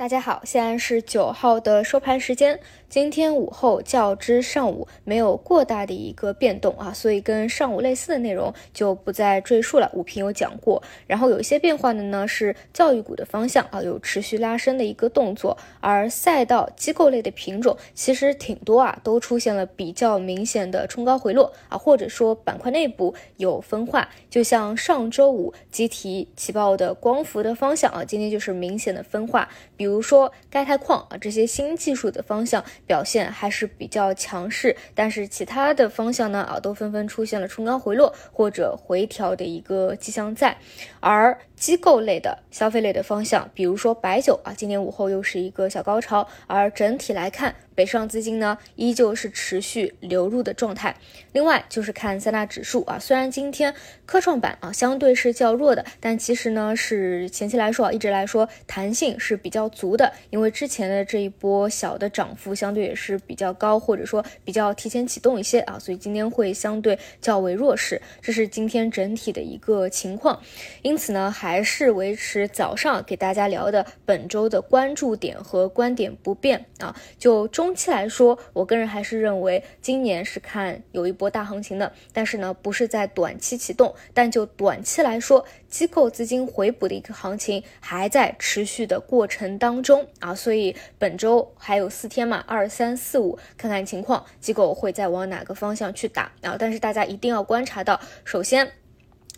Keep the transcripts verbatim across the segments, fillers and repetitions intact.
大家好，现在是九号的收盘时间。今天午后较之上午没有过大的一个变动啊，所以跟上午类似的内容就不再赘述了，午评有讲过。然后有一些变化的呢是教育股的方向啊，有持续拉升的一个动作，而赛道机构类的品种其实挺多啊，都出现了比较明显的冲高回落啊，或者说板块内部有分化。就像上周五集体起爆的光伏的方向啊，今天就是明显的分化，比如比如说钙钛矿啊，这些新技术的方向表现还是比较强势，但是其他的方向呢啊，都纷纷出现了冲高回落或者回调的一个迹象在。而机构类的消费类的方向，比如说白酒啊，今年午后又是一个小高潮。而整体来看，北上资金呢依旧是持续流入的状态。另外就是看三大指数啊，虽然今天科创板啊相对是较弱的，但其实呢是前期来说啊，一直来说弹性是比较足的，因为之前的这一波小的涨幅相对也是比较高，或者说比较提前启动一些啊，所以今天会相对较为弱势，这是今天整体的一个情况。因此呢还。还是维持早上给大家聊的本周的关注点和观点不变啊。就中期来说，我个人还是认为今年是看有一波大行情的，但是呢不是在短期启动，但就短期来说，机构资金回补的一个行情还在持续的过程当中啊，所以本周还有四天嘛，二三四五，看看情况，机构会再往哪个方向去打啊。但是大家一定要观察到，首先。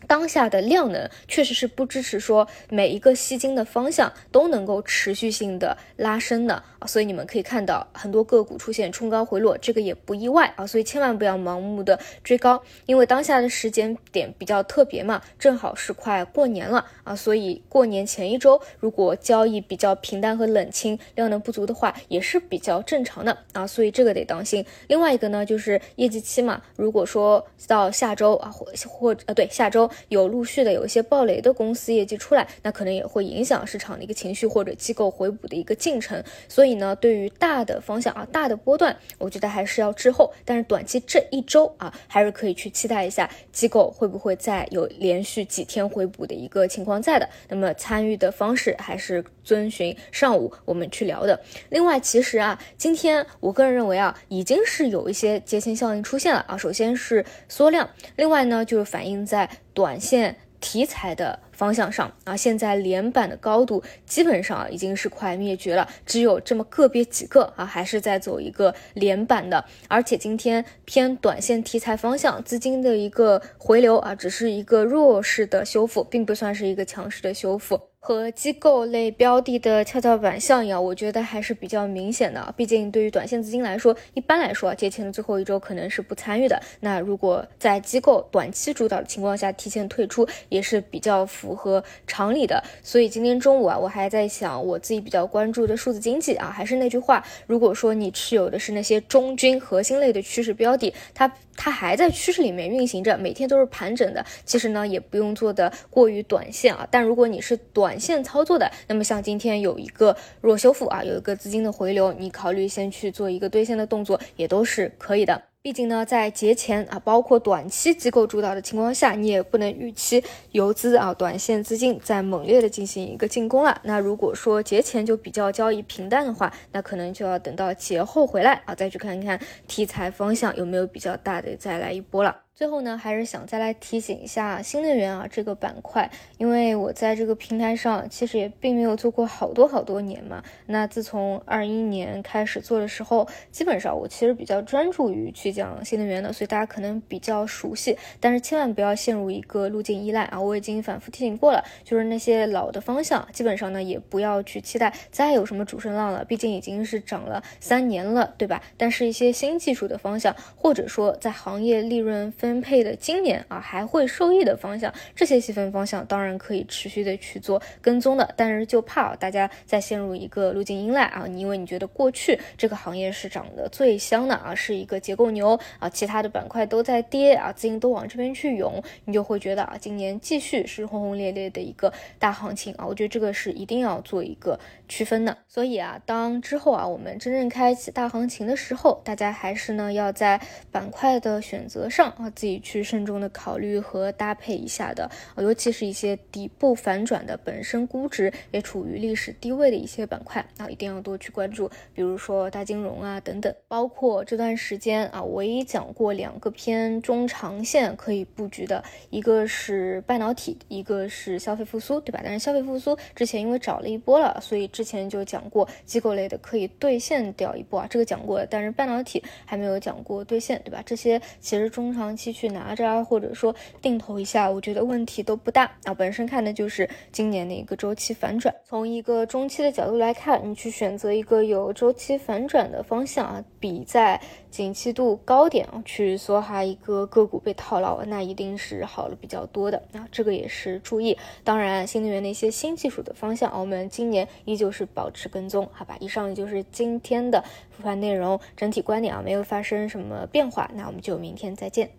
当下的量能确实是不支持说每一个吸金的方向都能够持续性的拉升的，所以你们可以看到很多个股出现冲高回落，这个也不意外啊，所以千万不要盲目的追高，因为当下的时间点比较特别嘛，正好是快过年了啊，所以过年前一周如果交易比较平淡和冷清，量能不足的话也是比较正常的啊，所以这个得当心。另外一个呢就是业绩期嘛，如果说到下周啊或或啊对下周有陆续的有一些暴雷的公司业绩出来，那可能也会影响市场的一个情绪或者机构回补的一个进程，所以呢对于大的方向啊大的波段我觉得还是要滞后，但是短期这一周啊还是可以去期待一下机构会不会再有连续几天回补的一个情况在的，那么参与的方式还是遵循上午我们去聊的。另外其实啊今天我个人认为啊已经是有一些节前效应出现了啊，首先是缩量，另外呢就是反映在短线题材的方向上啊，现在连板的高度基本上、啊、已经是快灭绝了，只有这么个别几个啊还是在走一个连板的，而且今天偏短线题材方向资金的一个回流啊，只是一个弱势的修复，并不算是一个强势的修复。和机构类标的的跷跷板效应啊，我觉得还是比较明显的，毕竟对于短线资金来说，一般来说啊，节前的最后一周可能是不参与的，那如果在机构短期主导的情况下提前退出也是比较符合常理的。所以今天中午啊，我还在想我自己比较关注的数字经济啊，还是那句话，如果说你持有的是那些中军核心类的趋势标的，它它还在趋势里面运行着，每天都是盘整的，其实呢也不用做的过于短线啊，但如果你是短短线操作的，那么像今天有一个弱修复啊，有一个资金的回流，你考虑先去做一个兑现的动作也都是可以的。毕竟呢在节前啊，包括短期机构主导的情况下，你也不能预期游资啊短线资金在猛烈的进行一个进攻了，那如果说节前就比较交易平淡的话，那可能就要等到节后回来啊，再去看看题材方向有没有比较大的再来一波了。最后呢还是想再来提醒一下新能源啊这个板块，因为我在这个平台上其实也并没有做过好多好多年嘛，那自从二一年开始做的时候，基本上我其实比较专注于去讲新能源的，所以大家可能比较熟悉，但是千万不要陷入一个路径依赖啊，我已经反复提醒过了，就是那些老的方向基本上呢也不要去期待再有什么主升浪了，毕竟已经是涨了三年了对吧，但是一些新技术的方向，或者说在行业利润分配的今年啊还会受益的方向，这些细分方向当然可以持续的去做跟踪的，但是就怕、啊、大家再陷入一个路径依赖啊，你因为你觉得过去这个行业是涨得最香的啊，是一个结构牛啊，其他的板块都在跌啊，资金都往这边去涌，你就会觉得啊今年继续是轰轰烈烈的一个大行情啊，我觉得这个是一定要做一个区分的。所以啊当之后啊我们真正开启大行情的时候，大家还是呢要在板块的选择上啊自己去慎重的考虑和搭配一下的，尤其是一些底部反转的本身估值也处于历史低位的一些板块啊，一定要多去关注，比如说大金融啊等等。包括这段时间啊，我也讲过两个偏中长线可以布局的，一个是半导体，一个是消费复苏，对吧？但是消费复苏之前因为涨了一波了，所以之前就讲过机构类的可以兑现掉一波啊，这个讲过，但是半导体还没有讲过兑现，对吧？这些其实中长期去拿着啊，或者说定投一下，我觉得问题都不大啊。本身看的就是今年的一个周期反转，从一个中期的角度来看，你去选择一个有周期反转的方向啊，比在景气度高点去梭哈一个个股被套牢，那一定是好了比较多的啊，这个也是注意。当然，新能源的一些新技术的方向，我们今年依旧是保持跟踪，好吧？以上就是今天的复盘内容，整体观点啊没有发生什么变化，那我们就明天再见。